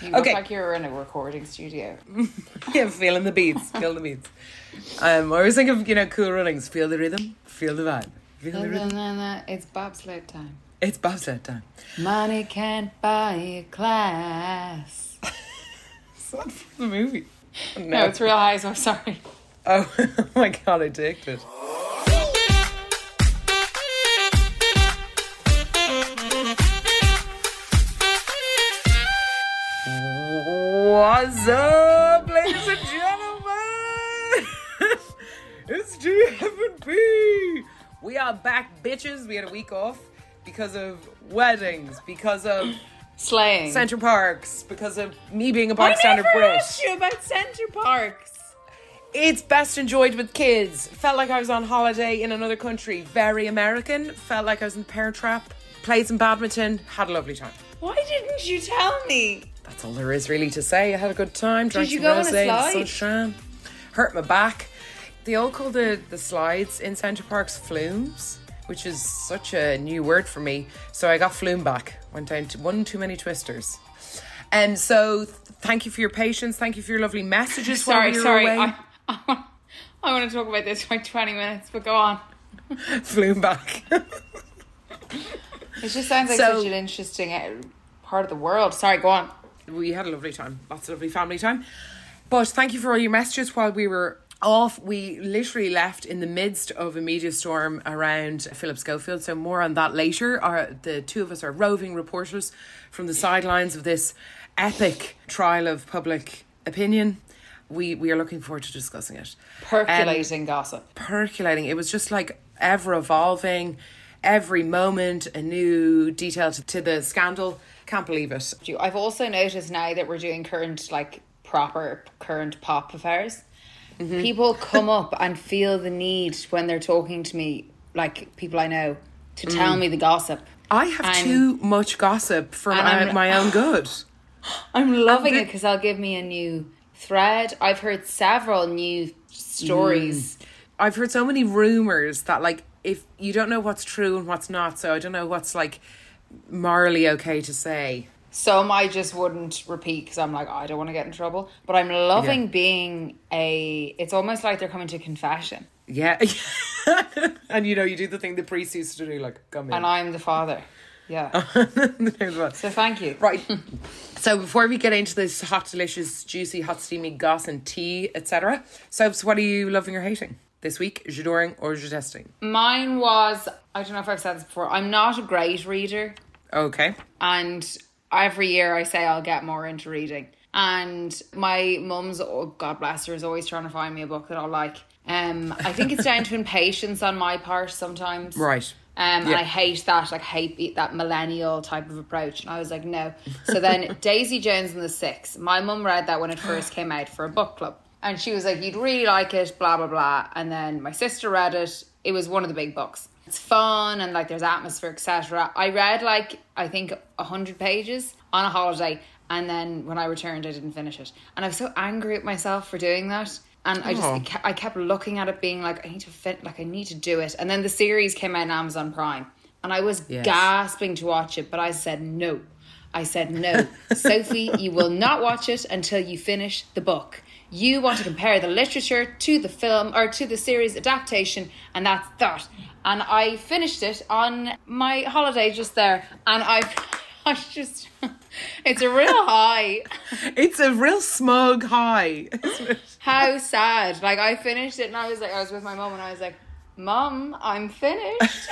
You look like you're in a recording studio. Yeah, feeling the beats, feel the beats. I always think of, Cool Runnings, feel the rhythm, feel the vibe. Feel the rhythm. It's bobsled time. It's bobsled time. Money can't buy a class. It's not from the movie. No, it's Real Eyes, I'm sorry. Oh my God, I dicked it. What's up, ladies and gentlemen? It's GF&B. We are back, bitches. We had a week off because of weddings, because of slaying Central Parks, because of me being a bystander. I never asked you about Central Parks. It's best enjoyed with kids. Felt like I was on holiday in another country. Very American. Felt like I was in Parent Trap. Played some badminton. Had a lovely time. Why didn't you tell me? That's all there is really to say. I had a good time. Did you go on a slide? Sunshine. Hurt my back. They all call the slides in Central Parks flumes, which is such a new word for me. So I got flume back. Went down to one too many twisters. And so thank you for your patience. Thank you for your lovely messages. Sorry. I want to talk about this for like 20 minutes, but go on. Flume back. It just sounds like such an interesting part of the world. Sorry, go on. We had a lovely time. Lots of lovely family time. But thank you for all your messages while we were off. We literally left in the midst of a media storm around Philip Schofield. So more on that later. The two of us are roving reporters from the sidelines of this epic trial of public opinion. We are looking forward to discussing it. Percolating gossip. Percolating. It was just like ever evolving. Every moment, a new detail to the scandal. Can't believe it. I've also noticed now that we're doing current pop affairs. Mm-hmm. People come up and feel the need when they're talking to me, like people I know, to tell me the gossip. I have too much gossip for my own good. I'm loving it because I'll give me a new thread. I've heard several new stories. I've heard so many rumours that if you don't know what's true and what's not, so I don't know what's morally okay to say. Some I just wouldn't repeat because I'm I don't want to get in trouble. But I'm loving being it's almost like they're coming to confession. Yeah. And you do the thing the priest used to do, come in. And I'm the father. Yeah. So thank you. Right. So before we get into this hot, delicious, juicy, hot, steamy goss and tea, etc. So what are you loving or hating this week, j'adoring or j'testing? Mine was, I don't know if I've said this before, I'm not a great reader. Okay. And every year I say I'll get more into reading. And my mum's, oh God bless her, is always trying to find me a book that I'll like. I think it's down to impatience on my part sometimes. Right. And I hate that, that millennial type of approach. And I was like, no. So then Daisy Jones and the Six. My mum read that when it first came out for a book club. And she was like, you'd really like it, blah, blah, blah. And then my sister read it. It was one of the big books. It's fun and there's atmosphere, etc. I read 100 pages on a holiday. And then when I returned, I didn't finish it. And I was so angry at myself for doing that. And I kept looking at it being I need to I need to do it. And then the series came out on Amazon Prime. And I was gasping to watch it. But I said, no. Sophie, you will not watch it until you finish the book. You want to compare the literature to the film or to the series adaptation, and that's that. And I finished it on my holiday just there, and I just, it's a real high. It's a real smug high. How sad. I finished it, and I was I was with my mum, and I was like, Mum, I'm finished.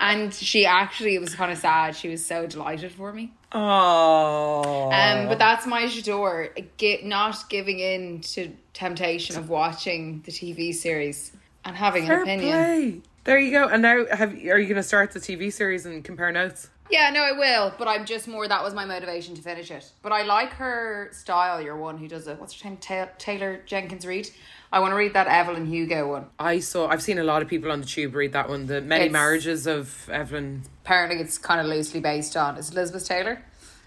And she actually, it was kind of sad. She was so delighted for me. Oh, but that's my j'adore, not giving in to temptation of watching the TV series and having an opinion. There you go. And now, are you going to start the TV series and compare notes? Yeah, no, I will. But I'm just more, that was my motivation to finish it. But I like her style, your one who does it. What's her name? Taylor Jenkins Reid. I want to read that Evelyn Hugo one. I've seen a lot of people on the tube read that one. The Many Marriages of Evelyn. Apparently it's kind of loosely based on, is it Elizabeth Taylor?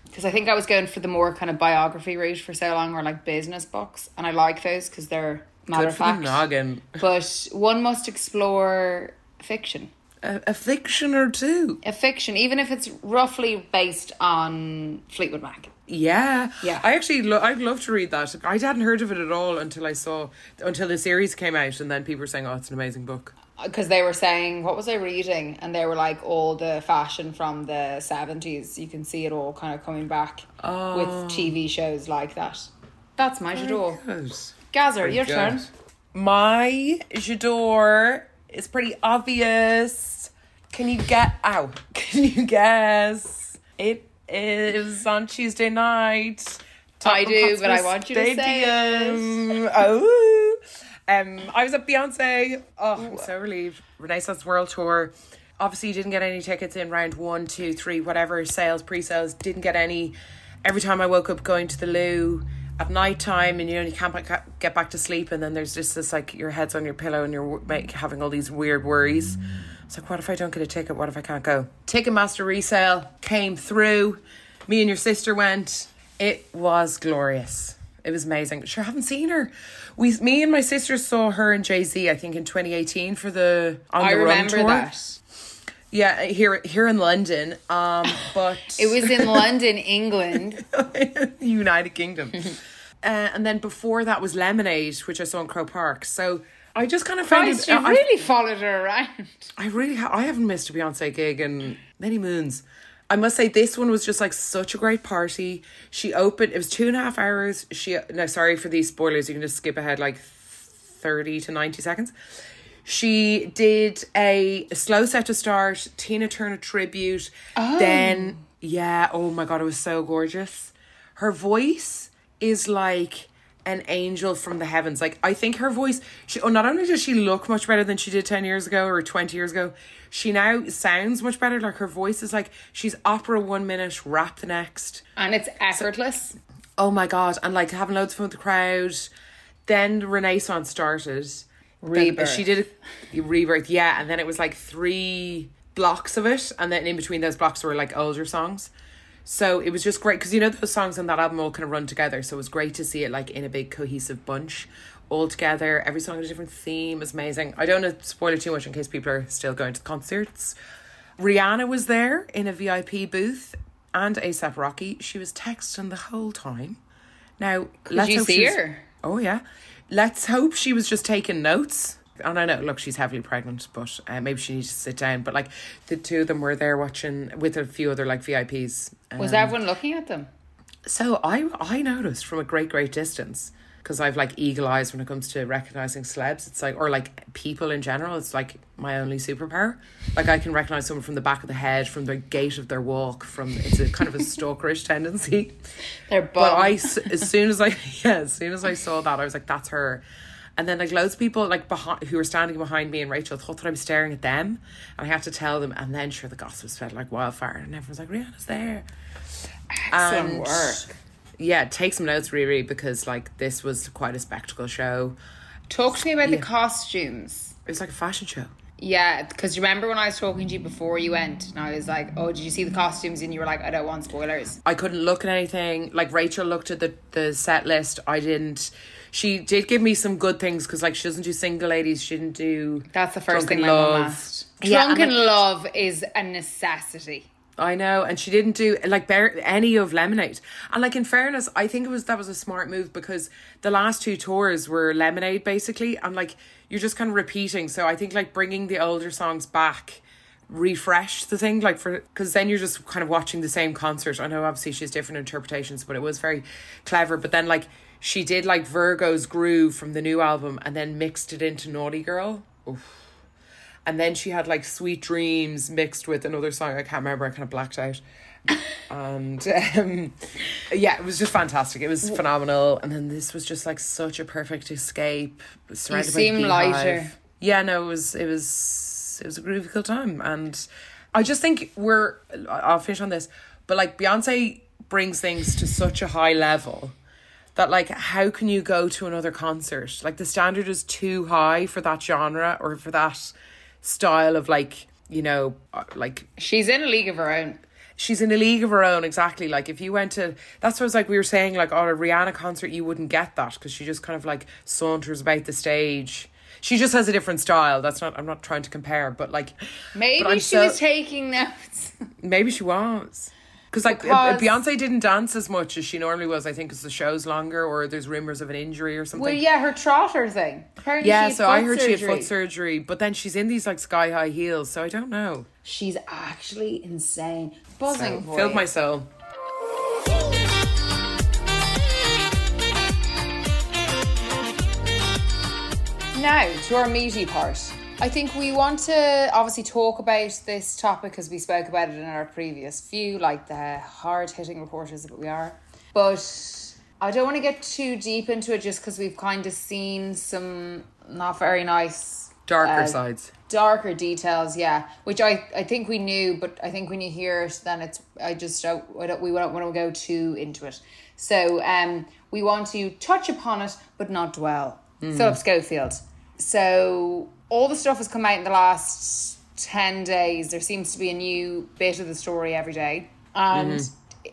Because I think I was going for the more kind of biography route for so long, or like business books. And I like those because they're matter of fact. Noggin. But one must explore fiction. A fiction or two. A fiction, even if it's roughly based on Fleetwood Mac. Yeah. Yeah. I actually, I'd love to read that. I hadn't heard of it at all until the series came out, and then people were saying, oh, it's an amazing book. Because they were saying, what was I reading? And they were like, all the fashion from the 70s. You can see it all kind of coming back with TV shows like that. That's my J'adore. Gazzer, your turn. My J'adore is pretty obvious. Can you guess? It was on Tuesday night. I do, but I want you to say it. Oh. I was at Beyonce. Oh, I'm so relieved. Renaissance World Tour. Obviously, you didn't get any tickets in round 1, 2, 3, whatever, sales, pre-sales. Didn't get any. Every time I woke up going to the loo at night time, and you can't get back to sleep, and then there's just this, like, your head's on your pillow and you're having all these weird worries. It's like, what if I don't get a ticket? What if I can't go? Ticketmaster resale came through. Me and your sister went. It was glorious. It was amazing. Sure, I haven't seen her. Me and my sister saw her and Jay-Z, I think, in 2018 for the On the Run tour. I remember that. Yeah, here in London. But it was in London, England. United Kingdom. And then before that was Lemonade, which I saw in Croke Park. So I just kind of found it. You really followed her around. I haven't missed a Beyonce gig in many moons. I must say, this one was just like such a great party. She opened, it was 2.5 hours. Sorry for these spoilers. You can just skip ahead like 30 to 90 seconds. She did a slow set to start, Tina Turner tribute. Oh. Then, yeah, oh my God, it was so gorgeous. Her voice is like an angel from the heavens. Like, I think her voice, not only does she look much better than she did 10 years ago or 20 years ago, she now sounds much better. Like, her voice is like, she's opera one minute, rap the next. And it's effortless. So, oh my God. And like, having loads of fun with the crowd. Then the Renaissance started. Rebirth. She did a Rebirth, yeah. And then it was like 3 blocks of it. And then in between those blocks were like older songs. So it was just great because, you know, those songs on that album all kind of run together. So it was great to see it like in a big cohesive bunch all together. Every song had a different theme. It was amazing. I don't want to spoil it too much in case people are still going to the concerts. Rihanna was there in a VIP booth and ASAP Rocky. She was texting the whole time. Now, let's hope see her? Oh, yeah. Let's hope she was just taking notes. And I know, look, she's heavily pregnant, but maybe she needs to sit down. But like, the two of them were there watching with a few other like VIPs. Was everyone looking at them? So I noticed from a great distance, because I've like eagle eyes when it comes to recognizing celebs. It's like, or like people in general. It's like my only superpower. Like, I can recognize someone from the back of the head, from the gait of their walk. It's a kind of a stalkerish tendency. They're bum. But as soon as I saw that, I was like, that's her. And then like loads of people like who were standing behind me and Rachel thought that I was staring at them, and I had to tell them. And then sure, the gossip spread like wildfire, and everyone's like, Rihanna's there. Excellent work. Yeah, take some notes, Riri, because like this was quite a spectacle show. Talk to me about the costumes. It was like a fashion show. Yeah, because remember when I was talking to you before you went, and I was like, oh, did you see the costumes? And you were like, I don't want spoilers. I couldn't look at anything. Like, Rachel looked at the set list. I didn't. She did give me some good things, because like, she doesn't do single ladies. She didn't do That's the first thing I asked. Drunken Love is a necessity. I know, and she didn't do like any of Lemonade. And like, in fairness, I think that was a smart move, because the last 2 tours were Lemonade basically, and like, you're just kind of repeating. So I think like bringing the older songs back refreshed the thing, like, for because then you're just kind of watching the same concert. I know obviously she's different interpretations, but it was very clever. But then like, she did like Virgo's Groove from the new album, and then mixed it into Naughty Girl. Oof. And then she had like Sweet Dreams mixed with another song. I can't remember. I kind of blacked out. And yeah, it was just fantastic. It was phenomenal. And then this was just like such a perfect escape. You seem lighter. Yeah, no, it was it was a groovy cool time. And I just think I'll finish on this, but like Beyonce brings things to such a high level that like, how can you go to another concert? Like the standard is too high for that genre or for that style of like, you know, like she's in a league of her own. She's in a league of her own, exactly. Like, if you went to... That's what it was like, we were saying, like, on a Rihanna concert, you wouldn't get that because she just kind of, like, saunters about the stage. She just has a different style. That's not... I'm not trying to compare, but, like... Maybe she was taking notes. Maybe she was. Because Beyonce didn't dance as much as she normally was, I think, because the show's longer or there's rumours of an injury or something. Well, yeah, her trotter thing. Apparently yeah, so I heard she had foot surgery, but then she's in these, like, sky-high heels, so I don't know. She's actually insane. Buzzing voice. Filled my soul. Now, to our meaty part. I think we want to obviously talk about this topic because we spoke about it in our previous few, like the hard-hitting reporters that we are. But I don't want to get too deep into it just because we've kind of seen some not very nice... Darker details, yeah. Which I think we knew, but I think when you hear it, then it's... we don't want to go too into it. So we want to touch upon it, but not dwell. Philip Schofield. So all the stuff has come out in the last 10 days. There seems to be a new bit of the story every day. And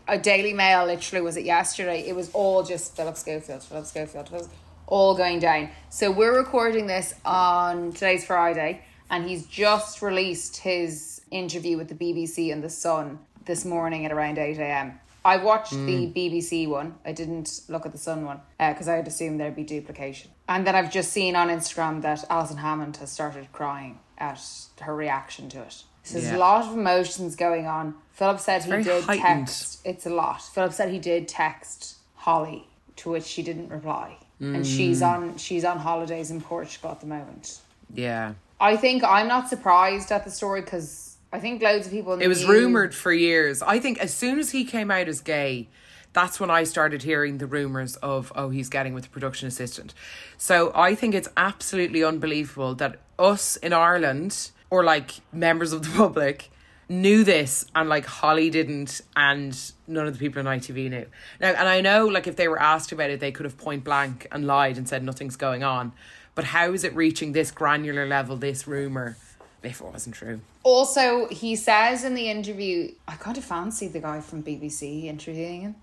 a Daily Mail, literally, was it yesterday? It was all just Philip Schofield. All going down. So we're recording this on today's Friday, and he's just released his interview with the BBC and the Sun this morning at around 8 a.m. I watched the BBC one. I didn't look at the Sun one because I would assume there'd be duplication. And then I've just seen on Instagram that Alison Hammond has started crying at her reaction to it. So there's a lot of emotions going on. Philip said he did text. It's a lot. Philip said he did text Holly, to which she didn't reply. And she's on holidays in Portugal at the moment. Yeah. I think I'm not surprised at the story because I think loads of people knew. It was rumoured for years. I think as soon as he came out as gay, that's when I started hearing the rumours of, oh, he's getting with the production assistant. So I think it's absolutely unbelievable that us in Ireland, or like members of the public, knew this and like Holly didn't and none of the people in ITV knew. Now, and I know like if they were asked about it, they could have point blank and lied and said nothing's going on. But how is it reaching this granular level, this rumour, if it wasn't true? Also, he says in the interview, I kind of fancy the guy from BBC interviewing him.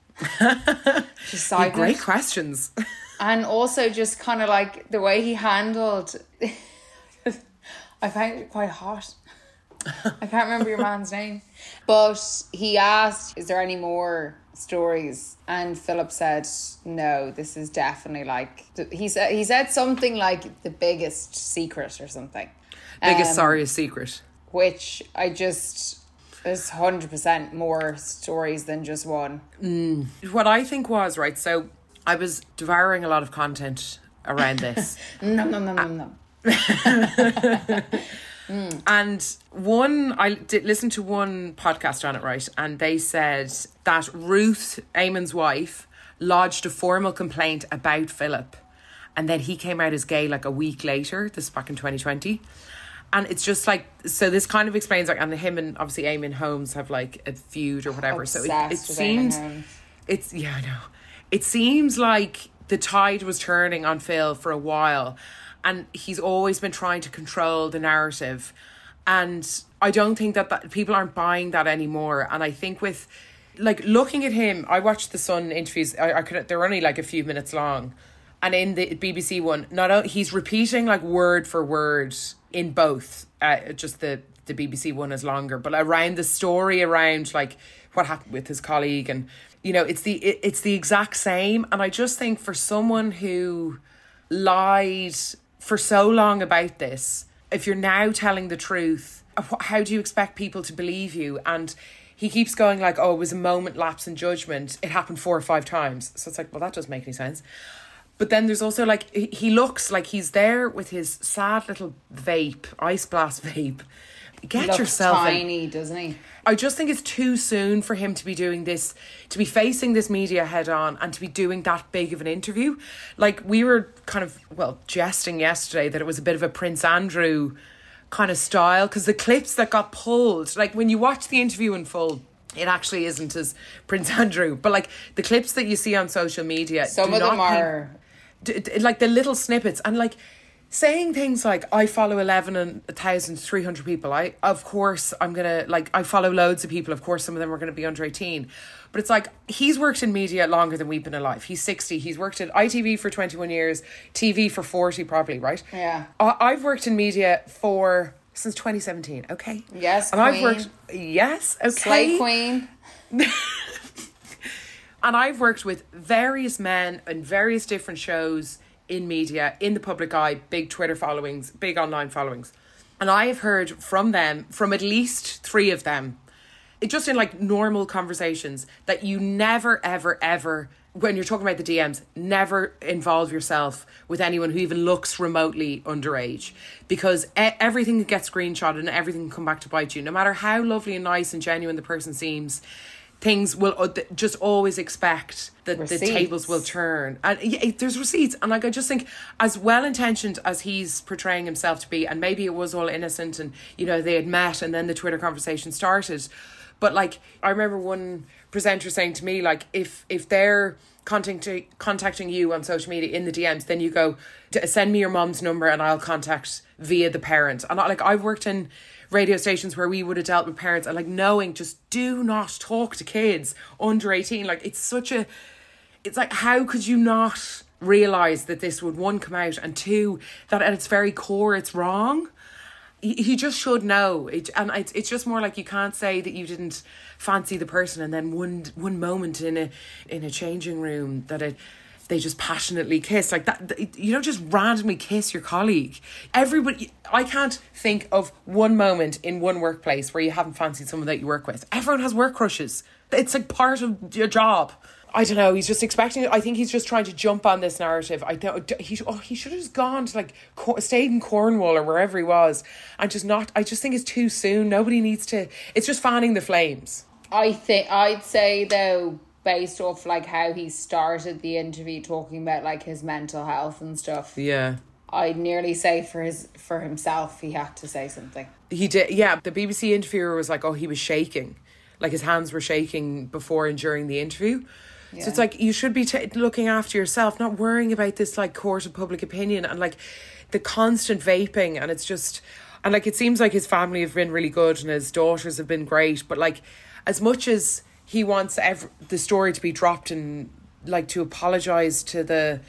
Just great questions. And also just kind of like the way he handled, I found it quite hot. I can't remember your man's name. But he asked, is there any more stories? And Philip said, no, this is definitely like... He said something like the biggest secret or something. Biggest, sorriest secret. Which I just... There's 100% more stories than just one. What I think was, right, so I was devouring a lot of content around this. And I listened to one podcast on it, right? And they said that Ruth, Eamon's wife, lodged a formal complaint about Philip. And then he came out as gay like a week later, this is back in 2020. And it's just like, so this kind of explains, like, and him and obviously Eamon Holmes have like a feud or whatever. Obsessed so it seems, it's, yeah, I know. It seems like the tide was turning on Phil for a while. And he's always been trying to control the narrative. And I don't think that people aren't buying that anymore. And I think with, like, looking at him, I watched the Sun interviews. They're only like a few minutes long. And in the BBC one, he's repeating like word for word in both. Just the BBC one is longer. But around the story, around like what happened with his colleague. And, you know, it's the exact same. And I just think for someone who lied... for so long about this, if you're now telling the truth, how do you expect people to believe you? And he keeps going like, oh, it was a moment lapse in judgment. It happened 4 or 5 times. So it's like, well, that doesn't make any sense. But then there's also like, he looks like he's there with his sad little vape, ice blast vape. Get looks yourself tiny, doesn't he? I just think it's too soon for him to be doing this, to be facing this media head on and to be doing that big of an interview. Like we were kind of, well, jesting yesterday that it was a bit of a Prince Andrew kind of style, because the clips that got pulled, like when you watch the interview in full, it actually isn't as Prince Andrew, but like the clips that you see on social media, some of them are like the little snippets, and like saying things like, I follow 11,300 people. I follow loads of people. Of course, some of them are going to be under 18. But it's like, he's worked in media longer than we've been alive. He's 60. He's worked at ITV for 21 years, TV for 40 probably, right? Yeah. I've worked in media since 2017, okay? Yes, and queen. Yes, okay. Slay queen. And I've worked with various men and various different shows in media, in the public eye, big Twitter followings, big online followings. And I have heard from them, from at least three of them, just in like normal conversations, that you never, ever, ever, when you're talking about the DMs, never involve yourself with anyone who even looks remotely underage, because everything can get screenshotted and everything can come back to bite you. No matter how lovely and nice and genuine the person seems, things will just always expect that the tables will turn. And there's receipts. And like, I just think, as well-intentioned as he's portraying himself to be, and maybe it was all innocent and, you know, they had met and then the Twitter conversation started. But like, I remember one presenter saying to me, like, if they're contacting you on social media in the DMs, then you go, send me your mom's number and I'll contact via the parent. And I've worked in radio stations where we would have dealt with parents, and like, knowing, just do not talk to kids under 18. Like, it's like, how could you not realize that this would, one, come out, and two, that at its very core it's wrong? He just should know. It's just more like, you can't say that you didn't fancy the person and then one moment in a changing room that they just passionately kiss. Like, that, you don't just randomly kiss your colleague. Everybody, I can't think of one moment in one workplace where you haven't fancied someone that you work with. Everyone has work crushes. It's like part of your job. I don't know. He's just expecting it. I think he's just trying to jump on this narrative. I don't. He should have just gone to stayed in Cornwall or wherever he was, and just not. I just think it's too soon. Nobody needs to. It's just fanning the flames. I'd say though, based off like how he started the interview talking about like his mental health and stuff. Yeah. I'd nearly say for himself he had to say something. He did, yeah. The BBC interviewer was like, oh, he was shaking. Like, his hands were shaking before and during the interview. Yeah. So it's like, you should be looking after yourself, not worrying about this like court of public opinion and like the constant vaping. And it's just, and like, it seems like his family have been really good and his daughters have been great, but like, as much as he wants the story to be dropped and like to apologise to the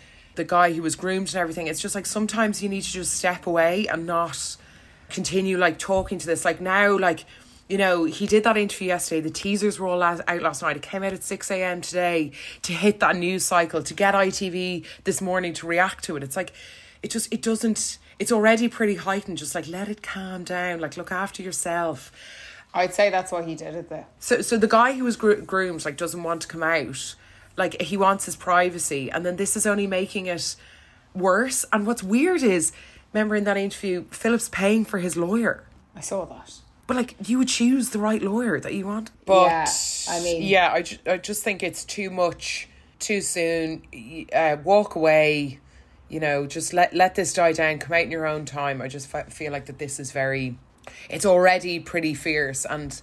guy who was groomed and everything, it's just like, sometimes you need to just step away and not continue like talking to this. Like, now, like, you know, he did that interview yesterday. The teasers were all out last night. It came out at 6 a.m. today to hit that news cycle, to get ITV this morning to react to it. It's like, it doesn't, it's already pretty heightened. Just like, let it calm down. Like, look after yourself. I'd say that's why he did it though. So the guy who was groomed, like, doesn't want to come out. Like, he wants his privacy. And then this is only making it worse. And what's weird is, remember in that interview, Philip's paying for his lawyer. I saw that. But like, you would choose the right lawyer that you want. But yeah, I mean, yeah, I just think it's too much, too soon. Walk away. You know, just let this die down. Come out in your own time. I just feel like that this is very... It's already pretty fierce, and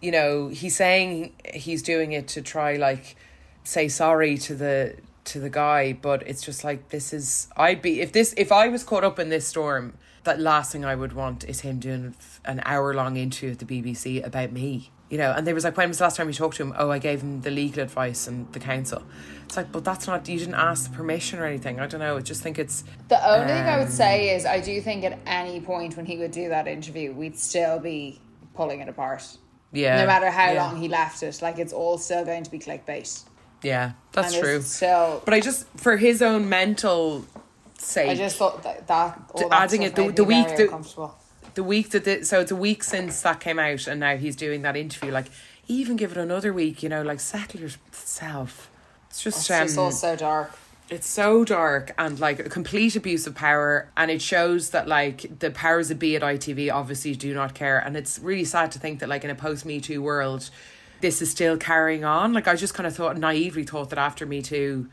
you know, he's saying he's doing it to try like say sorry to the guy, but it's just like, this is... if I was caught up in this storm, that last thing I would want is him doing an hour long interview at the BBC about me, you know. And they was like, when was the last time you talked to him? Oh, I gave him the legal advice and the counsel. It's like, but that's not... you didn't ask the permission or anything. I don't know. I just think it's... The only thing I would say is, I do think at any point when he would do that interview, we'd still be pulling it apart. Yeah. No matter how long he left it. Like, it's all still going to be clickbait. Yeah, that's true. Still, but I just, for his own mental sake, I just thought that all that adding it the week the week that the, so it's a week since that came out, and now he's doing that interview. Like, even give it another week, you know. Like, settle yourself. It's just... it's all so dark. It's so dark, and like a complete abuse of power. And it shows that like the powers that be at ITV obviously do not care. And it's really sad to think that like in a post Me Too world, this is still carrying on. Like, I just kind of naively thought that after Me Too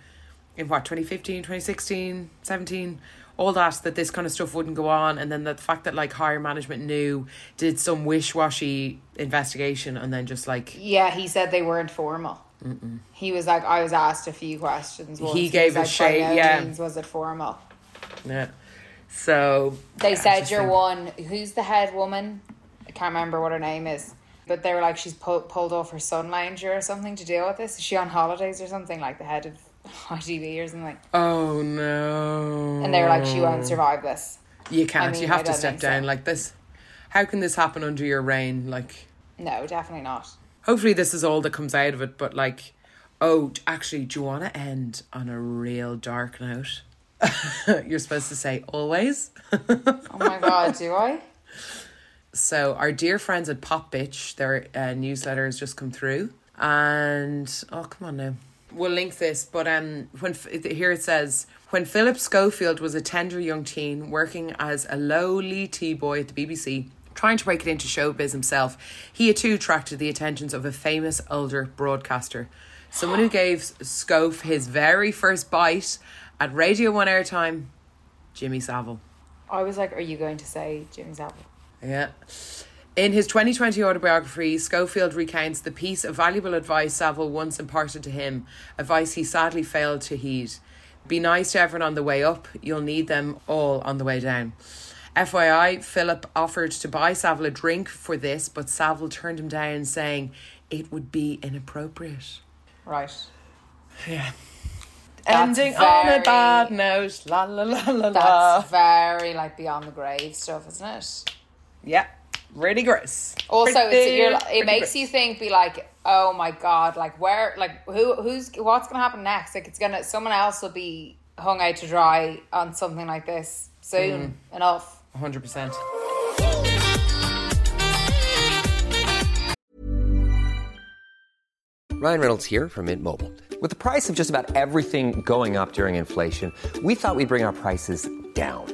in 2015, 2016, 17, all that this kind of stuff wouldn't go on. And then the fact that like higher management knew, did some wishy-washy investigation, and then just like... Yeah, he said they weren't formal. Mm-mm. He was like, I was asked a few questions once. He gave a shade, yeah. Was it formal? Yeah. So... They said you're one... Who's the head woman? I can't remember what her name is. But they were like, she's pulled off her sun lounger or something to deal with this. Is she on holidays or something? Like the head of ITV or something. Oh, no. And they were like, she won't survive this. You can't. I mean, you have to step down like this. How can this happen under your reign? Like, no, definitely not. Hopefully this is all that comes out of it. But like, oh, actually, do you want to end on a real dark note? You're supposed to say always. Oh, my God, do I? So our dear friends at Pop Bitch, their newsletter has just come through. And, oh, come on now. We'll link this, but when here it says, when Philip Schofield was a tender young teen working as a lowly tea boy at the BBC, trying to break it into showbiz himself, he too attracted the attentions of a famous older broadcaster. Someone who gave Schof his very first bite at Radio 1 airtime, Jimmy Savile. I was like, are you going to say Jimmy Savile? Yeah. In his 2020 autobiography, Schofield recounts the piece of valuable advice Savile once imparted to him, advice he sadly failed to heed. Be nice to everyone on the way up. You'll need them all on the way down. FYI, Philip offered to buy Savile a drink for this, but Savile turned him down, saying it would be inappropriate. Right. Yeah. That's ending on a bad note. La la la la la. That's very like beyond the grave stuff, isn't it? Yeah. Really gross. Also, it makes you think, be like, oh my God, like where, like who's, what's going to happen next? Like someone else will be hung out to dry on something like this soon enough. 100%. Ryan Reynolds here from Mint Mobile. With the price of just about everything going up during inflation, we thought we'd bring our prices down.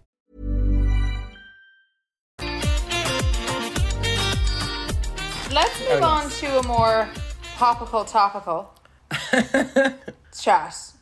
Let's move on to a more topical chat,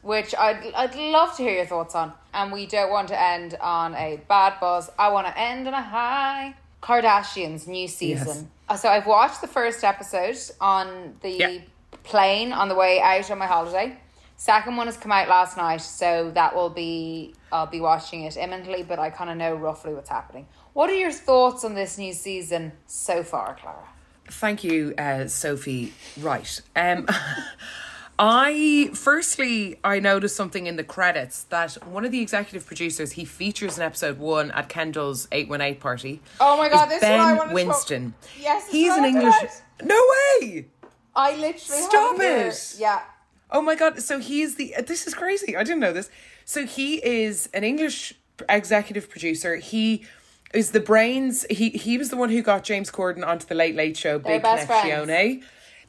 which I'd love to hear your thoughts on. And we don't want to end on a bad buzz. I want to end on a high. Kardashians, new season. Yes. So I've watched the first episode on the plane on the way out on my holiday. Second one has come out last night, so that will be, I'll be watching it imminently, but I kind of know roughly what's happening. What are your thoughts on this new season so far, Clara? Thank you, Sophie. Right. I noticed something in the credits that one of the executive producers, he features in episode 1 at Kendall's 818 party. Oh my God, this Ben is what I Winston. Yes, he's an English. No way! I literally stop it. Yeah. Oh my God! So he's the. This is crazy. I didn't know this. So he is an English executive producer. He is the brains. He was the one who got James Corden onto the Late Late Show. Big connection.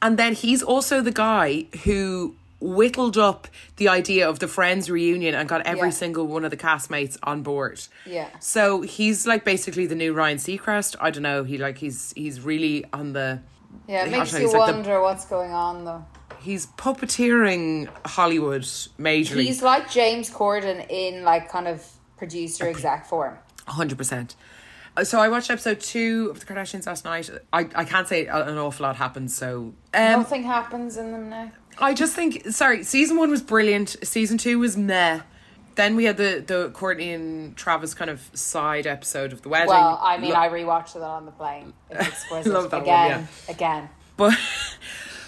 And then he's also the guy who whittled up the idea of the Friends reunion and got every single one of the castmates on board. Yeah. So he's like basically the new Ryan Seacrest. I don't know. He's really on the. Yeah, it makes you wonder what's going on though. He's puppeteering Hollywood majorly. He's like James Corden in like kind of producer exec form. 100%. So I watched episode 2 of the Kardashians last night. I can't say an awful lot happened, so... nothing happens in them now. I just think... Sorry, season 1 was brilliant. Season 2 was meh. Then we had the Courtney and Travis kind of side episode of the wedding. Well, I mean, I rewatched that on the plane. It was exquisite. Love that again. But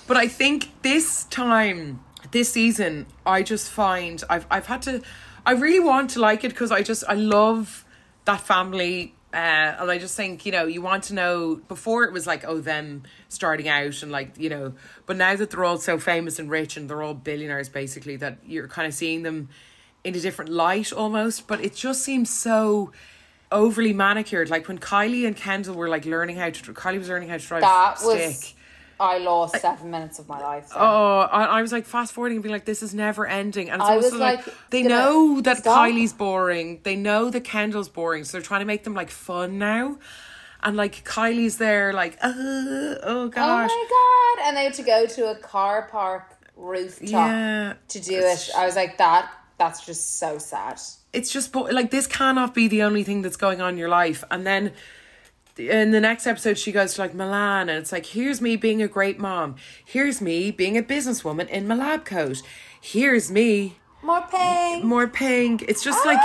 I think this time, this season, I just find I've had to, I really want to like it because I love that family. And I just think, you know, you want to know. Before it was like, oh, them starting out and like, you know, but now that they're all so famous and rich and they're all billionaires, basically, that you're kind of seeing them in a different light almost. But it just seems so overly manicured. Like when Kylie and Kendall were like Kylie was learning how to drive that stick. I lost 7 minutes of my life. So. Oh, I was like fast forwarding and being like, this is never ending. And it's also like they know that stop. Kylie's boring. They know that Kendall's boring. So they're trying to make them like fun now. And like Kylie's there like, oh gosh. Oh my God. And they had to go to a car park rooftop to do it. I was like, that's just so sad. It's just like, this cannot be the only thing that's going on in your life. And then in the next episode, she goes to like Milan, and it's like, here's me being a great mom. Here's me being a businesswoman in my lab coat. Here's me. More pink. It's just like,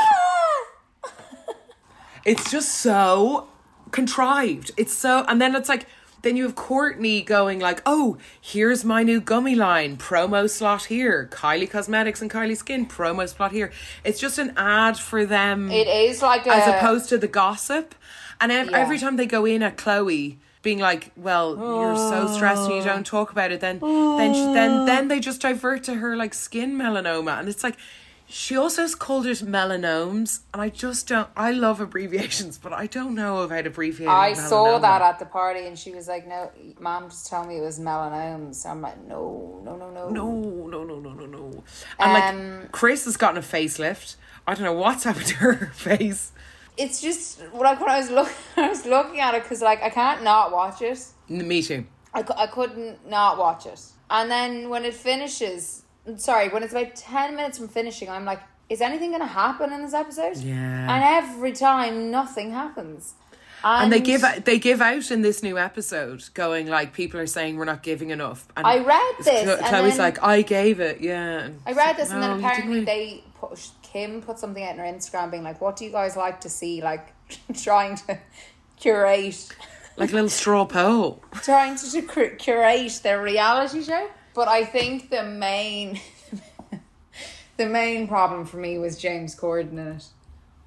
it's just so contrived. It's so, and then it's like, then you have Courtney going like, oh, here's my new gummy line, promo slot here. Kylie Cosmetics and Kylie Skin, promo slot here. It's just an ad for them. It is like as opposed to the gossip. And every time they go in at Chloe being like, well, you're so stressed and you don't talk about it, then they just divert to her like skin melanoma. And it's like, she also has called it melanomes, and I just don't. I love abbreviations, but I don't know about abbreviating. I saw that at the party, and she was like, "No, Mom, just tell me it was melanomes." I'm like, "No." And like, Chris has gotten a facelift. I don't know what's happened to her face. It's just like when I was looking at it, because like I can't not watch it. Me too. I couldn't not watch it, and then when it finishes. Sorry, when it's about 10 minutes from finishing, I'm like, is anything going to happen in this episode? Yeah. And every time, nothing happens. And they give out in this new episode, going like, people are saying we're not giving enough. And I read this. Chloe's like, I gave it, yeah. I read this, and then apparently Kim put something out on her Instagram being like, what do you guys like to see? Like, trying to curate. Like a little straw poll. Trying to curate their reality show. But I think the main problem for me was James Corden in it.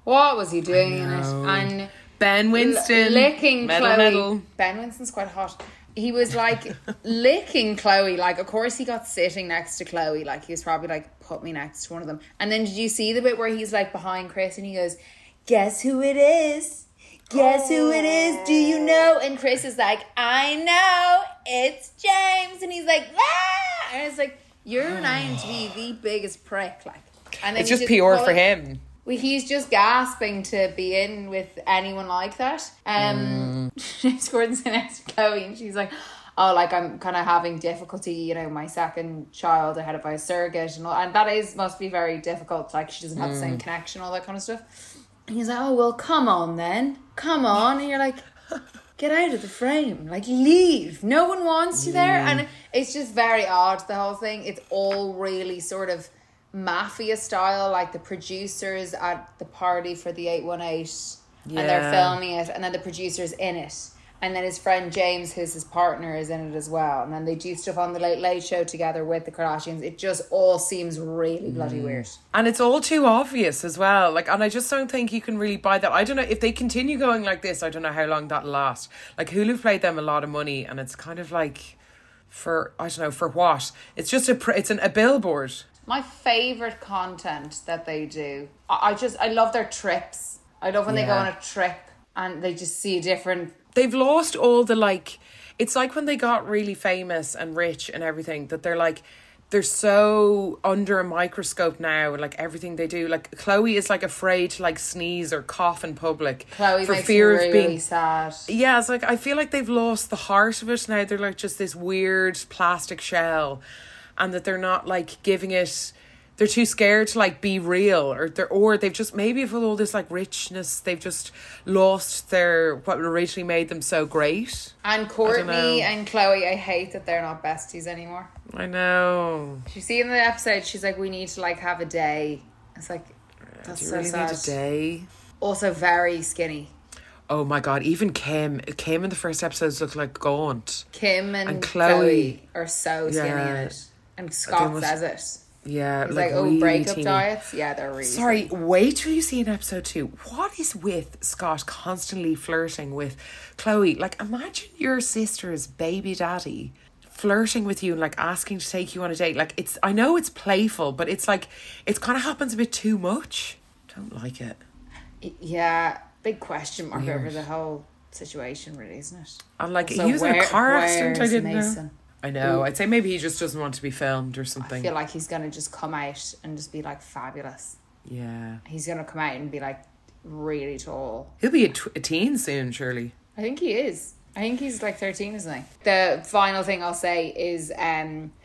What was he doing in it? And Ben Winston licking Chloe. Medal. Ben Winston's quite hot. He was like licking Chloe. Like, of course he got sitting next to Chloe. Like, he was probably like, put me next to one of them. And then did you see the bit where he's like behind Chris and he goes, guess who it is? Guess who it is? Do you know? And Chris is like, I know. It's James. And he's like, ah! And it's like, you're lying to be the biggest prick. Like, and it's just PR for him. Well, he's just gasping to be in with anyone like that. James Corden's next to Chloe, and she's like, oh, like, I'm kind of having difficulty, you know, my second child ahead of my surrogate. And that must be very difficult. Like, she doesn't have the same connection, all that kind of stuff. And he's like, oh, well, come on then. Come on. And you're like, get out of the frame. Like, leave. No one wants you there. And it's just very odd, the whole thing. It's all really sort of mafia style, like the producers at the party for the 818 and they're filming it, and then the producer's in it, and then his friend James, who's his partner, is in it as well, and then they do stuff on the Late Late Show together with the Kardashians. It just all seems really bloody weird. And it's all too obvious as well. Like, and I just don't think you can really buy that. I don't know, if they continue going like this, I don't know how long that'll last. Like, Hulu played them a lot of money, and it's kind of like, for, I don't know, for what? It's just a billboard. My favourite content that they do, I love their trips. I love when they go on a trip and they just see a different... They've lost all the, like, it's like when they got really famous and rich and everything, that they're like, they're so under a microscope now, like everything they do. Like, Chloe is like afraid to like sneeze or cough in public. Chloe for makes fear really of being sad. Yeah, it's like, I feel like they've lost the heart of it now. They're like just this weird plastic shell, and that they're not like giving it. They're too scared to like be real, or they've just, maybe with all this like richness, they've just lost their, what originally made them so great. And Courtney and Chloe, I hate that they're not besties anymore. I know. You see in the episode, she's like, we need to like have a day. It's like, that's so sad. Do you really need a day? Also very skinny. Oh my God, even Kim in the first episodes looked like gaunt. Kim and Chloe are so skinny in it. And Scott says it. Yeah, he's like, oh, breakup teeny. Diets? Yeah, they're really... Sorry, wait till you see in episode 2. What is with Scott constantly flirting with Chloe? Like, imagine your sister's baby daddy flirting with you and, like, asking to take you on a date. Like, it's... I know it's playful, but it's, like... It kind of happens a bit too much. Don't like it. Yeah, big question mark over the whole situation, really, isn't it? And, like, so he was in a car accident, I didn't know. I know. Ooh. I'd say maybe he just doesn't want to be filmed or something. I feel like he's going to just come out and just be, like, fabulous. Yeah. He's going to come out and be, like, really tall. He'll be a teen soon, surely. I think he is. I think he's, like, 13, isn't he? The final thing I'll say is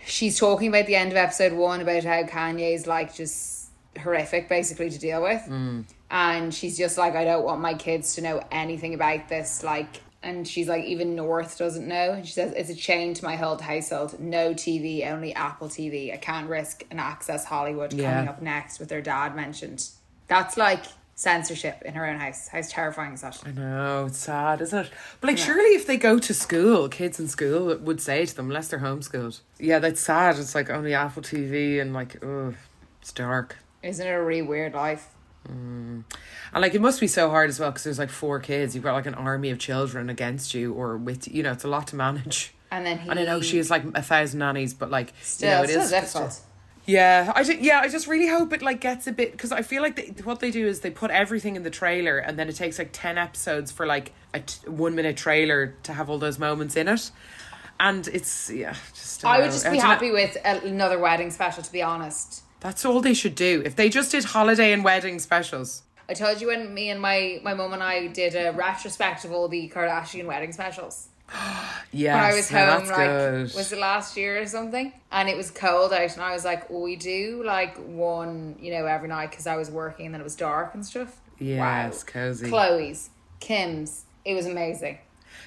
she's talking about the end of episode 1 about how Kanye's, like, just horrific, basically, to deal with. Mm. And she's just like, I don't want my kids to know anything about this, like... And she's like, even North doesn't know. And she says, it's a chain to my whole household. No TV, only Apple TV. I can't risk an Access Hollywood coming up next with their dad mentioned. That's like censorship in her own house. How terrifying is that? I know, it's sad, isn't it? But like, surely if they go to school, kids in school would say to them, unless they're homeschooled. Yeah, that's sad. It's like only Apple TV and like, ugh, it's dark. Isn't it a really weird life? Mm. And like it must be so hard as well because there's like 4 kids. You've got like an army of children against you or with you know it's a lot to manage. And then I know she is like 1,000 nannies, but like still, you know, it is difficult. Yeah, I just really hope it like gets a bit because I feel like what they do is they put everything in the trailer and then it takes like 10 episodes for like a 1-minute trailer to have all those moments in it. And it's just I would just be happy with another wedding special, to be honest. That's all they should do. If they just did holiday and wedding specials. I told you when me and my mum and I did a retrospect of all the Kardashian wedding specials. Yes. When I was home, like, good. Was it last year or something? And it was cold out and I was like, we do like one, you know, every night because I was working and then it was dark and stuff. Yeah, wow. It's cozy. Chloe's, Kim's. It was amazing.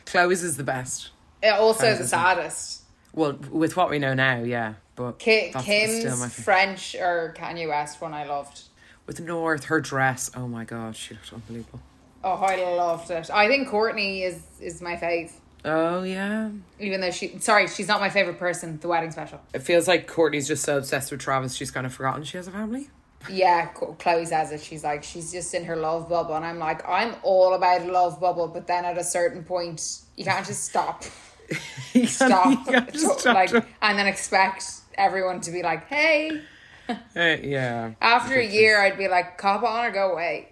Chloe's is the best. It also is the saddest. Well, with what we know now, yeah. But Kim's French or Kanye West one I loved. With North, her dress. Oh my God, she looked unbelievable. Oh, I loved it. I think Courtney is my fave. Oh yeah. Even though she's not my favourite person, the wedding special. It feels like Courtney's just so obsessed with Travis, she's kind of forgotten she has a family. Yeah, Chloe says it. She's like, she's just in her love bubble. And I'm like, I'm all about a love bubble. But then at a certain point, you can't just stop. And then expect everyone to be like, hey. Yeah. After a year, I'd be like, cop on or go away.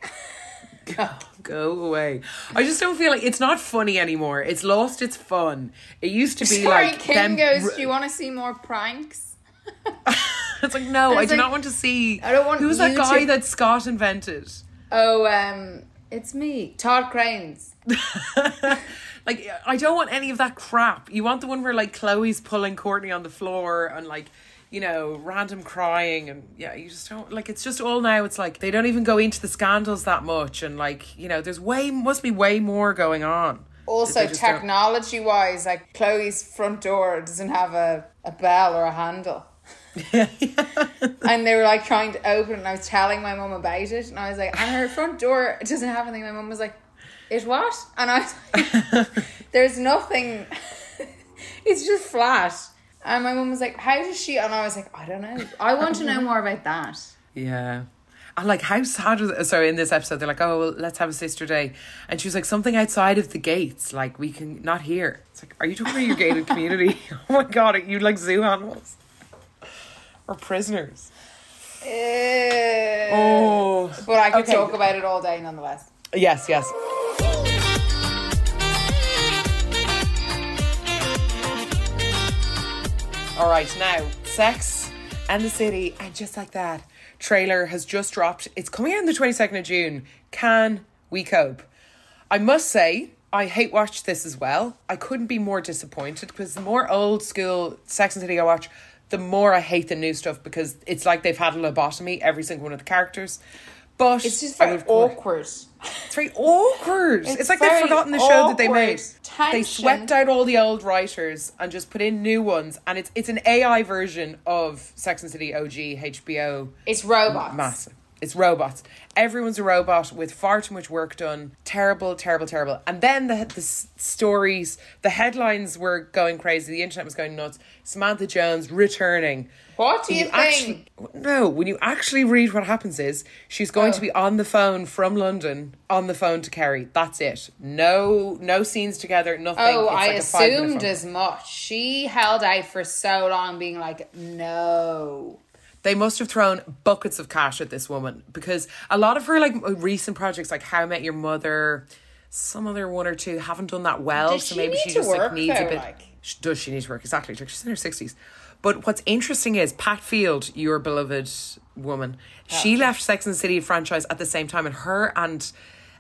Go away. I just don't feel like it's not funny anymore. It's lost its fun. It used to be like... Kim goes, do you want to see more pranks? It's like, no, I do not want to see... I don't want Who's that guy that Scott invented? Oh, it's me. Todd Cranes. Like, I don't want any of that crap. You want the one where, like, Chloe's pulling Courtney on the floor and, like, you know, random crying and, yeah, you just don't... Like, it's just all now, it's like, they don't even go into the scandals that much and, like, you know, there's must be way more going on. Also, technology-wise, like, Chloe's front door doesn't have a bell or a handle. Yeah. And they were like trying to open it and I was telling my mum about it and I was like, and her front door doesn't have anything. My mum was like, it what? And I was like, there's nothing. It's just flat. And my mum was like, how does she? And I was like, I don't know. I want to know more about that. Yeah. And like, how sad was it? So in this episode, they're like, oh, well, let's have a sister day. And she was like, something outside of the gates. Like, we can not hear. It's like, are you talking about your gated community? Oh my God, are you like zoo animals? Or prisoners? Oh. But I could talk about it all day nonetheless. Yes, yes. All right, now, Sex and the City and Just Like That trailer has just dropped. It's coming out on the 22nd of June. Can we cope? I must say, I hate watched this as well. I couldn't be more disappointed because the more old school Sex and the City I watch, the more I hate the new stuff because it's like they've had a lobotomy, every single one of the characters. But it's just very awkward. It's very awkward. It's like they've forgotten the show that they made. Tension. They swept out all the old writers and just put in new ones. And it's an AI version of Sex and the City OG HBO. It's robots. Massive. It's robots. Everyone's a robot with far too much work done. Terrible, terrible, terrible. And then the stories, the headlines were going crazy. The internet was going nuts. Samantha Jones returning. What do you think? When you actually read what happens is she's going to be on the phone from London, on the phone to Carrie. That's it. No scenes together, nothing. Oh, it's I like assumed as much. She held out for so long being like, no. They must have thrown buckets of cash at this woman, because a lot of her like recent projects, like How I Met Your Mother, some other one or two, haven't done that well. Does so she maybe need she just work, like needs though, a bit. Like... Does she need to work? Exactly. Like, she's in her 60s. But what's interesting is Pat Field, your beloved woman, she left Sex and the City franchise at the same time, and her and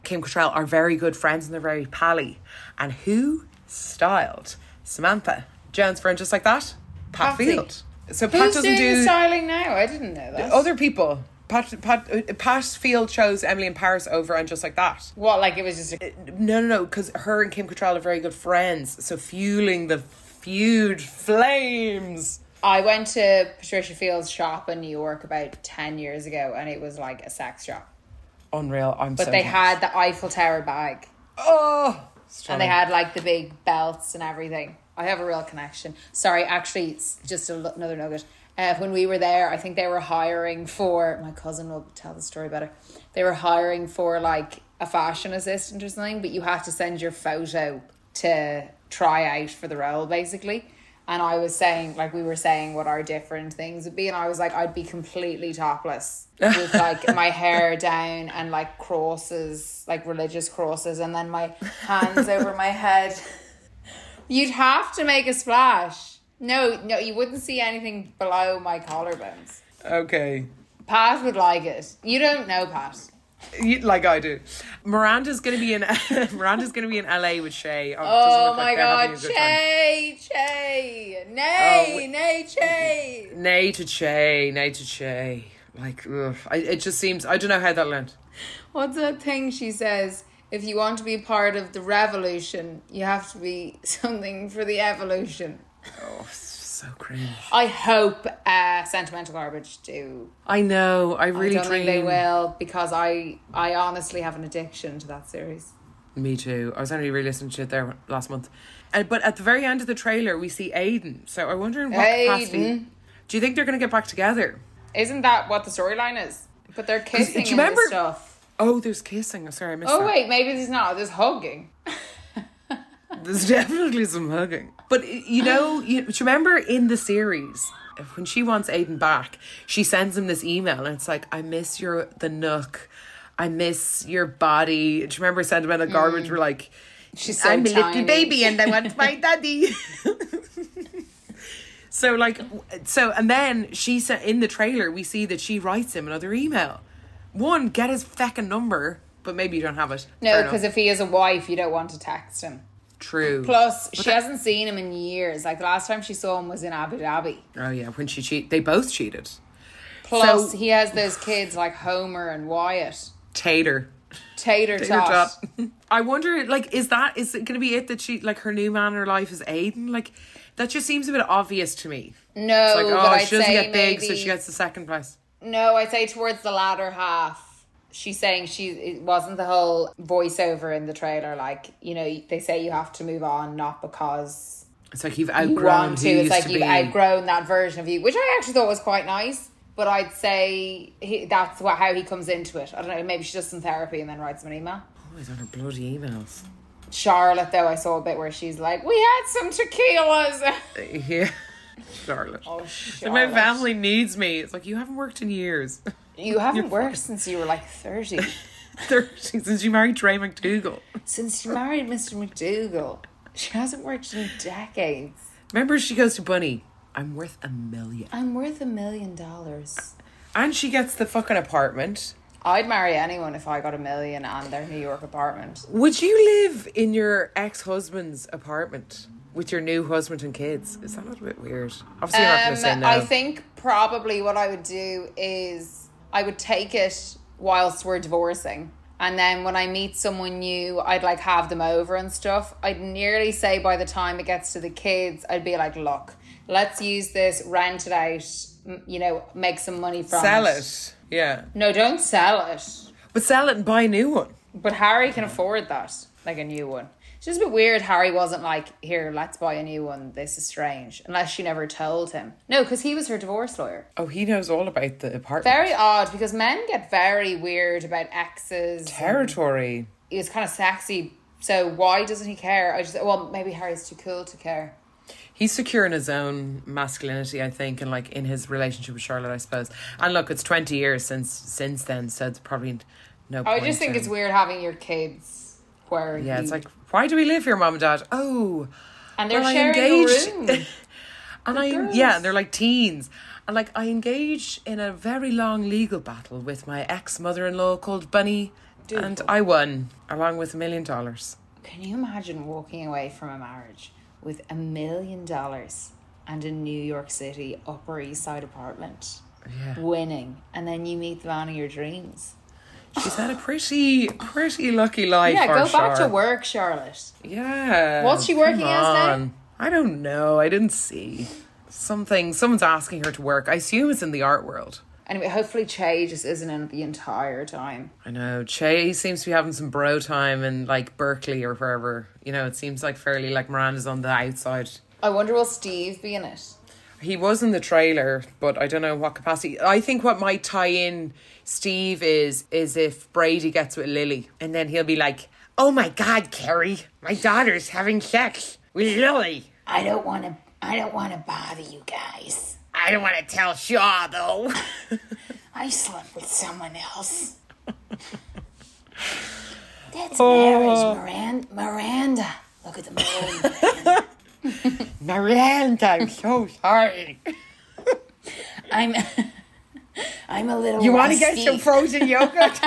Kim Cattrall are very good friends and they're very pally. And who styled Samantha Jones for Just Like That? Pat Field. So Pat doesn't do the styling now. I didn't know that. Other people. Pat Field chose Emily in Paris over and Just Like That. What? Like it was just no. Because her and Kim Cattrall are very good friends. So fueling the feud flames. I went to Patricia Field's shop in New York about 10 years ago, and it was like a sex shop. Unreal. But they had the Eiffel Tower bag. Oh. Stunning. And they had like the big belts and everything. I have a real connection. Sorry, actually, it's just another nugget. When we were there, I think they were hiring for... My cousin will tell the story better. They were hiring for, like, a fashion assistant or something, but you had to send your photo to try out for the role, basically. And I was saying... Like, we were saying what our different things would be, and I was like, I'd be completely topless with, like, my hair down and, like, crosses, like, religious crosses, and then my hands over my head... You'd have to make a splash. No, you wouldn't see anything below my collarbones. Okay. Pat would like it. You don't know Pat. Like I do. Miranda's gonna be in LA with Shay. Oh my God, Che. Nay, Che. Nay to Che. Like, ugh. It just seems, I don't know how that went. What's that thing she says? If you want to be part of the revolution, you have to be something for the evolution. Oh, so cringe. I hope Sentimental Garbage do. I know, I really think they will, because I honestly have an addiction to that series. Me too. I was only re-listening to it there last month. But at the very end of the trailer, we see Aiden. So I wonder in what capacity... Do you think they're going to get back together? Isn't that what the storyline is? But they're kissing and stuff. Oh, there's kissing. I'm sorry, I missed that. Oh, wait, maybe there's not. There's hugging. There's definitely some hugging. But, do you remember in the series, when she wants Aiden back, she sends him this email and it's like, I miss the nook. I miss your body. Do you remember Sentimental Garbage? We're like, she's so I'm tiny. A little baby and I want my daddy. And then she said in the trailer, we see that she writes him another email. One, get his feckin' number, but maybe you don't have it. No, because if he is a wife, you don't want to text him. True. Plus, she hasn't seen him in years. Like, the last time she saw him was in Abu Dhabi. Oh, yeah, when she cheated. They both cheated. Plus, he has those kids like Homer and Wyatt. Tater tot. I wonder, like, is it going to be it that she, like, her new man in her life is Aiden? Like, that just seems a bit obvious to me. No, it's like, but she doesn't get big, so she gets the second place. No, I'd say towards the latter half, she's saying it wasn't the whole voiceover in the trailer. Like, they say you have to move on, not because it's like you've outgrown. You want to. It's like you've outgrown that version of you, which I actually thought was quite nice. But I'd say that's how he comes into it. I don't know. Maybe she does some therapy and then writes him an email. Always on her bloody emails. Charlotte, though, I saw a bit where she's like, "We had some tequilas." Yeah. Charlotte. Oh, Charlotte. My family needs me. It's like, you haven't worked in years. You haven't worked since you were like 30. 30, since you married Trey McDougal. Since you married Mr. McDougal. She hasn't worked in decades. Remember, she goes to Bunny, I'm worth $1 million. I'm worth $1 million. And she gets the fucking apartment. I'd marry anyone if I got $1 million and their New York apartment. Would you live in your ex-husband's apartment? With your new husband and kids? Is that a little bit weird? Obviously, you're not going to say no. I think probably what I would do is I would take it whilst we're divorcing. And then when I meet someone new, I'd like have them over and stuff. I'd nearly say by the time it gets to the kids, I'd be like, look, let's use this, rent it out, make some money from it. Sell it. Yeah. No, don't sell it. But sell it and buy a new one. But Harry can afford that, like a new one. It's just a bit weird Harry wasn't like, here, let's buy a new one. This is strange. Unless she never told him. No, because he was her divorce lawyer. Oh, he knows all about the apartment. Very odd, because men get very weird about exes. Territory. It's kind of sexy. So why doesn't he care? Well, maybe Harry's too cool to care. He's secure in his own masculinity, I think, and like in his relationship with Charlotte, I suppose. And look, it's 20 years since then, so it's probably no point. I just think it's weird having your kids where yeah, it's like, why do we live here, Mom and Dad? Oh, and they're sharing a room. And they're like teens. And like I engaged in a very long legal battle with my ex-mother-in-law called Bunny. Dude. And I won, along with $1 million. Can you imagine walking away from a marriage with $1 million and a New York City Upper East Side apartment? Yeah. Winning. And then you meet the man of your dreams. She's had a pretty lucky life. Yeah, go back to work, Charlotte. Yeah. What's she working as now? I don't know. I didn't see. Someone's asking her to work. I assume it's in the art world. Anyway, hopefully Che just isn't in the entire time. I know. Che seems to be having some bro time in like Berkeley or wherever. You know, it seems like fairly like Miranda's on the outside. I wonder will Steve be in it? He was in the trailer, but I don't know what capacity. I think what might tie in Steve is if Brady gets with Lily. And then he'll be like, oh my God, Carrie, my daughter's having sex with Lily. I don't want to bother you guys. I don't want to tell Shaw, though. I slept with someone else. That's marriage, Miranda. Look at the moon. Miranda, I'm so sorry. I'm a little rusty. You want to get some frozen yogurt?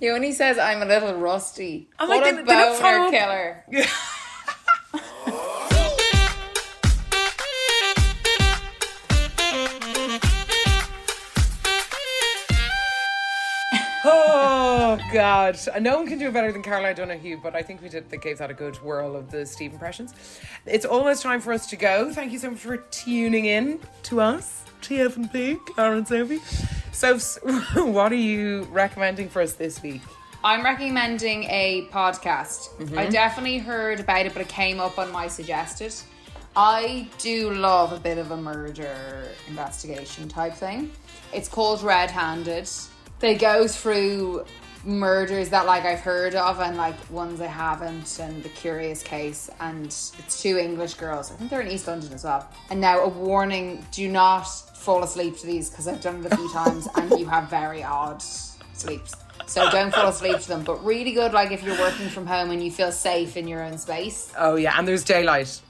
He only says, I'm a little rusty. I'm what like, a boner killer. Oh, God. No one can do better than Caroline Donahue, but I think we gave that a good whirl of the Steve impressions. It's almost time for us to go. Thank you so much for tuning in to us, TF&P, Clara and Sophie. So, what are you recommending for us this week? I'm recommending a podcast. Mm-hmm. I definitely heard about it, but it came up on my suggested. I do love a bit of a murder investigation type thing. It's called Red Handed. They go through murders that like I've heard of and like ones I haven't, and the curious case, and it's two English girls. I think they're in East London as well. And now a warning, do not fall asleep to these because I've done it a few times and you have very odd sleeps. So don't fall asleep to them, but really good like if you're working from home and you feel safe in your own space. Oh yeah, and there's daylight.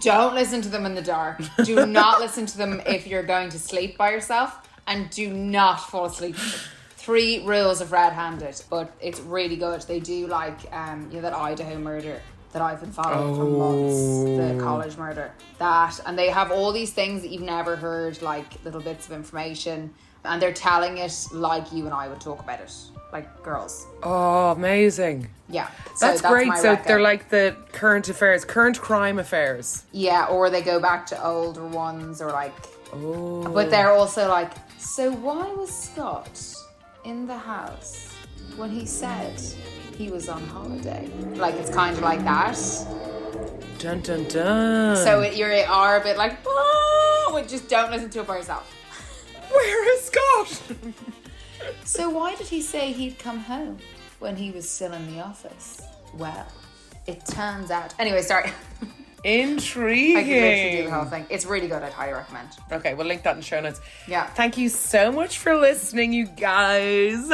Don't listen to them in the dark. Do not listen to them if you're going to sleep by yourself. And do not fall asleep. 3 rules of Red Handed, but it's really good. They do like you know that Idaho murder that I've been following for months, the college murder. That, and they have all these things that you've never heard, like little bits of information, and they're telling it like you and I would talk about it. Like girls. Oh, amazing. Yeah. That's great. So they're like the current crime affairs. Yeah, or they go back to older ones or like... Oh. But they're also like, so why was Scott in the house when he said he was on holiday? Like, it's kind of like that. Dun, dun, dun. So you are a bit like, oh, but just don't listen to it by yourself. Where is Scott? So why did he say he'd come home when he was still in the office? Well, it turns out... Anyway, sorry. Intriguing. I could literally do the whole thing. It's really good. I'd highly recommend. Okay, we'll link that in show notes. Yeah. Thank you so much for listening, you guys.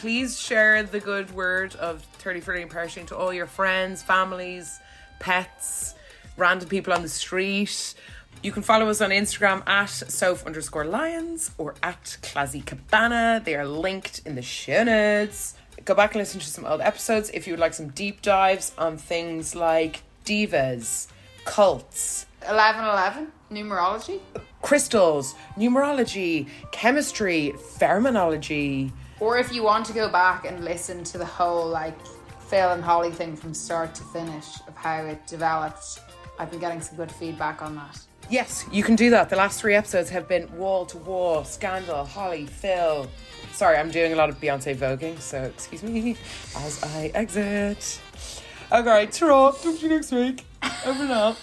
Please share the good word of 30, 40 and Perishing to all your friends, families, pets, random people on the street. You can follow us on Instagram at Soph_Lions or at Classy Cabana. They are linked in the show notes. Go back and listen to some old episodes if you would like some deep dives on things like divas, cults, 1111, numerology, crystals, numerology, chemistry, phenomenology. Or if you want to go back and listen to the whole like Phil and Holly thing from start to finish of how it developed, I've been getting some good feedback on that. Yes, you can do that. The last three episodes have been wall-to-wall, scandal, Holly, Phil. Sorry, I'm doing a lot of Beyoncé voguing, so excuse me as I exit. Okay, ta-ra. Talk to you next week. Over and out.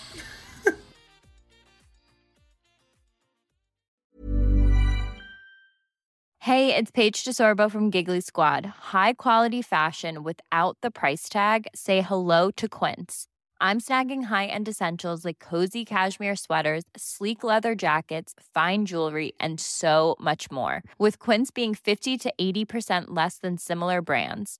Hey, it's Paige DeSorbo from Giggly Squad. High quality fashion without the price tag. Say hello to Quince. I'm snagging high-end essentials like cozy cashmere sweaters, sleek leather jackets, fine jewelry, and so much more. With Quince being 50 to 80% less than similar brands.